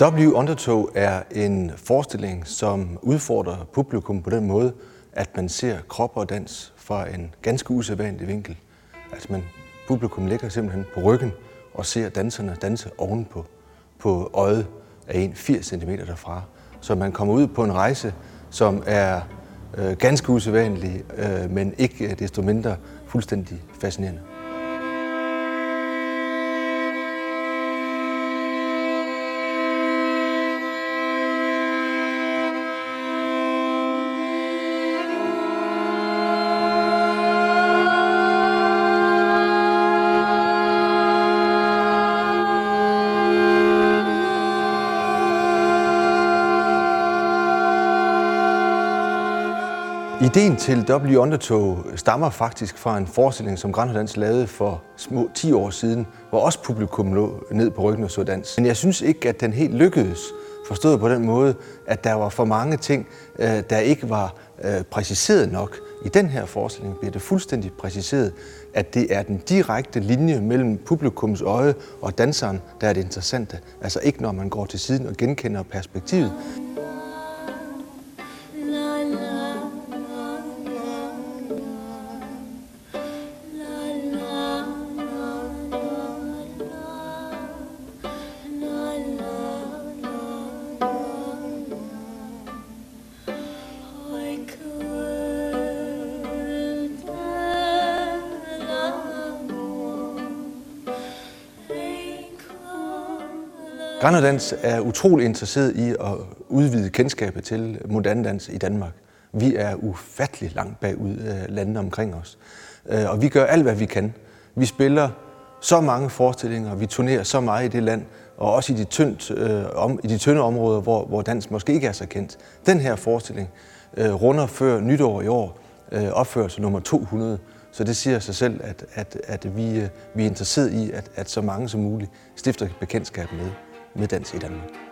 Double Undertow er en forestilling, som udfordrer publikum på den måde, at man ser krop og dans fra en ganske usædvanlig vinkel. At publikum ligger simpelthen på ryggen og ser danserne danse ovenpå på øjet af en 80 cm derfra. Så man kommer ud på en rejse, som er ganske usædvanlig, men ikke desto mindre fuldstændig fascinerende. Ideen til Double Undertow stammer faktisk fra en forestilling, som Granhøj Dans lavede for små 10 år siden, hvor også publikum lå ned på ryggen og så dans. Men jeg synes ikke, at den helt lykkedes, forstået på den måde, at der var for mange ting, der ikke var præciseret nok. I den her forestilling bliver det fuldstændig præciseret, at det er den direkte linje mellem publikums øje og danseren, der er det interessante. Altså ikke når man går til siden og genkender perspektivet. Granhøj Dans er utrolig interesseret i at udvide kendskabet til moderne dans i Danmark. Vi er ufattelig langt bagud landene omkring os, og vi gør alt, hvad vi kan. Vi spiller så mange forestillinger, vi turnerer så meget i det land, og også i de tynde områder, hvor dans måske ikke er så kendt. Den her forestilling runder før nytår i år opførelse nummer 200, så det siger sig selv, at vi er interesseret i, at så mange som muligt stifter bekendtskab med dans i Danmark.